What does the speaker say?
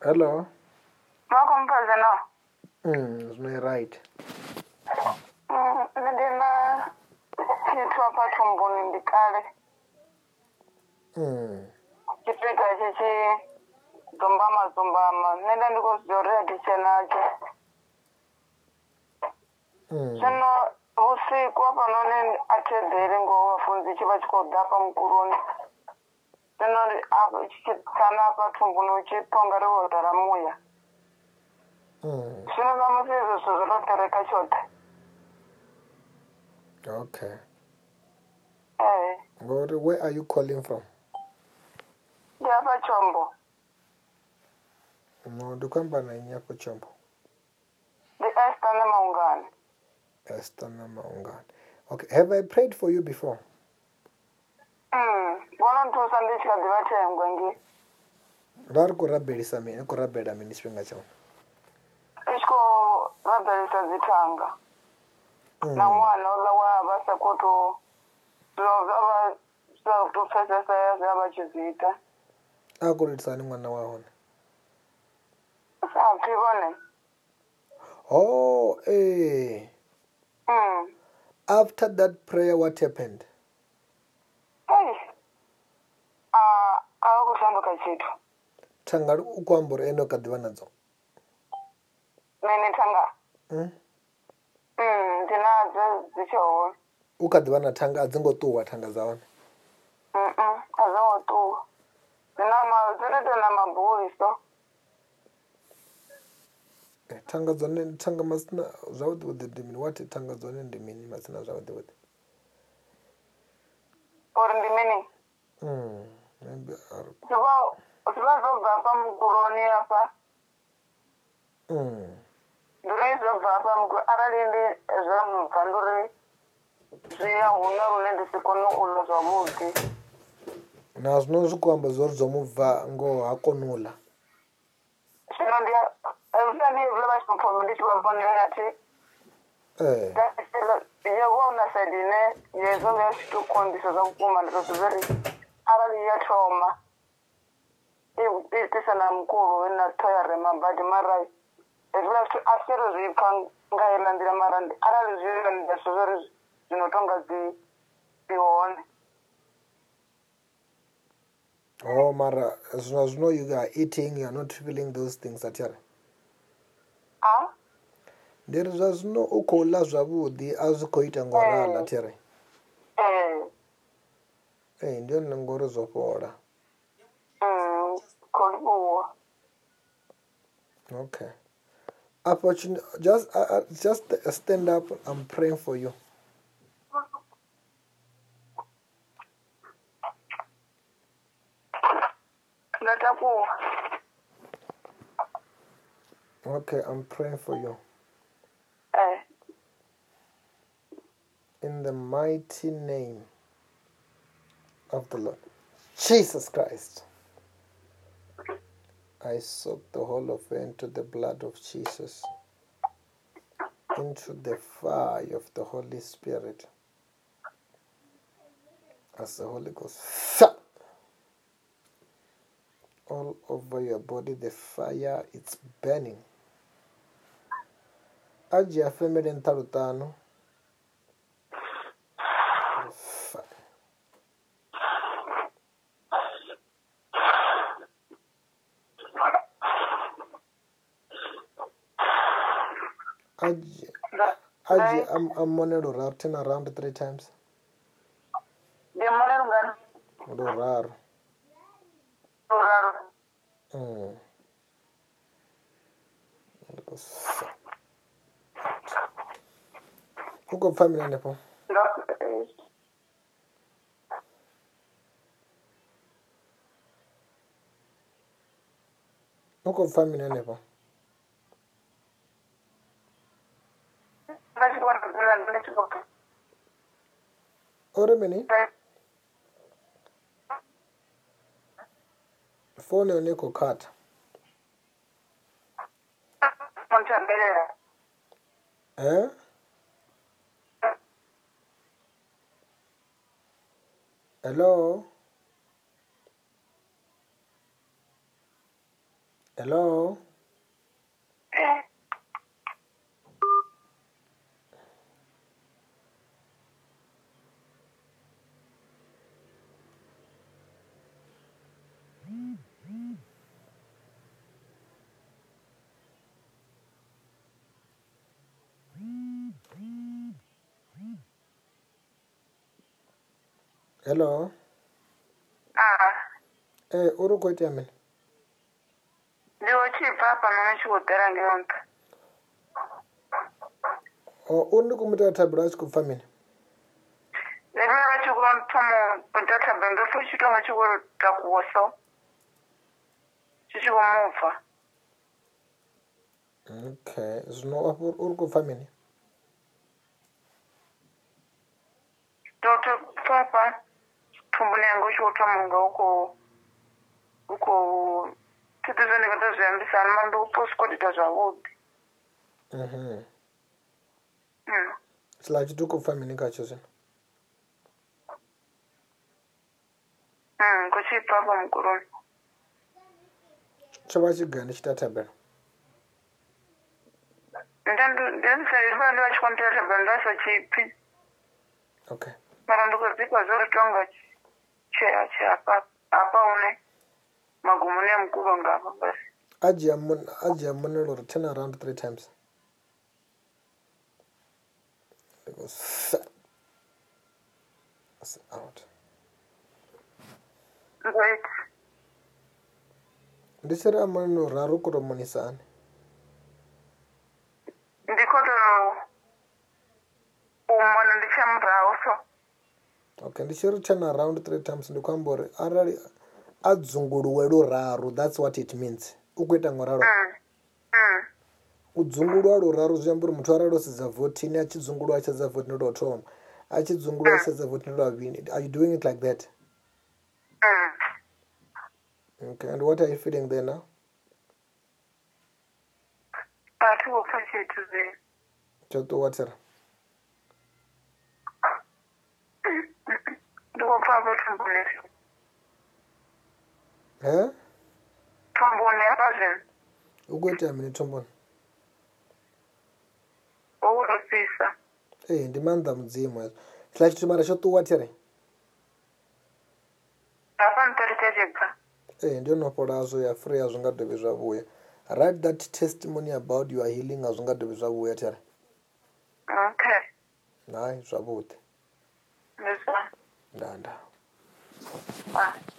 Hello. Welcome, President. It's not right. Medina, you two apart from born in the car. You think I see Zombama. Neither because you're ready to change. So no, who see Kopanon at the dating over from the Chivachko Dapam Kurun. Then I should stand apart from Bonuchi Pongaro or Ramuya. She knows I'm a serious lot of record. Okay. Hey. But where are you calling from? Yapa Chombo. No, the company in Yapa Chombo. The Estana Mongan. Estana Mongan. Okay. Have I prayed for you before? One or two Sundays at the Vacha and Gangi. Largo Rabbi is a man, Corabeda ministering at home. Isco Rabbi is the Tanga. Now one or the one of us a coto. Love to face as I have a cheese. How good it's anyone now on? Oh, eh. After that prayer, what happened? Tanga ukwambura eno kadivanazo. Mene tanga. Ndinazo zicho. Ukadivana tanga adzingotuwa tanga zaone. Adzingotuwa. Ndinama zirito na maburi so. Tanga zone tanga masina zawadi wadi dimini. Wati tanga zone ndimini masina zawadi wadi. Or ndimini? Maybe Arab. Now, no cucumber or Zomuva and go Akonula. Trauma. It is an uncle in a tire, remember the Marai. It was after the Pangail and the Maran, Arabs and the Suzuris, you know, Tonga the one. Oh, Mara, as long as no, you are eating, you are not feeling those things at all. Ah? There is no Ukola Zabu, the Azukoit and Gora Lateri. Indian Nangoros of order. Okay. Opportunity. Just stand up. I'm praying for you. Okay, I'm praying for you. In the mighty name of the Lord Jesus Christ, I soak the whole of it into the blood of Jesus, into the fire of the Holy Spirit, as the Holy Ghost all over your body. The fire, it's burning. Ajia family in Tarutano. I'm money to rap 10 around 3 times. Who got family in Nepal? Who got family in Nepal? Or a minute. Phone your nickel card. Eh? Hello? Hello? Hello? Eh, uruko tiame. Leo chii papa mama chuo terange onka. Oh, undi kumitoa tabula siku family. Leo rachu kumtomo kuntata bendo fushi kama chuo takuoso. Chuo mufa. Okay, zno apo uruko family. Toto papa. Tumboni yangu shota mungo uko tutazani katika zambi sana ndo posko ditazawodi. Slaji duko family kachosen. Kusi papa mkuron. Chabaji gani shita tabela. Ndani sairwa ndio achikontea tabela sachipi. Okay. Mara ndo kuzipo zori tongaji. Aji turn around 3 times. It goes out. Right. This is Amano Raruko Monisan. Okay, the share turn around 3 times in the Kambore. Adzunguruero raru, that's what it means. Uguetangoraro. Udzunguruero raru, Zambur Mutarados is a vote, Tinachi Zunguru as a vote, no dot home. Achi Zunguru as a vote, no win. Are you doing it like that? Okay, and what are you feeling there now? I will fetch it today. Just water. Huh? Trombone, cousin. Wait a minute, trombone. Oh, sister. Hey, demand them, Zimmer. Slash to my shot to water. Hey, don't know for us, we are free as on God to be aware. Write that testimony about your healing as on God to be aware. Okay. Nice, about. Yes, sir. Danda. Bye.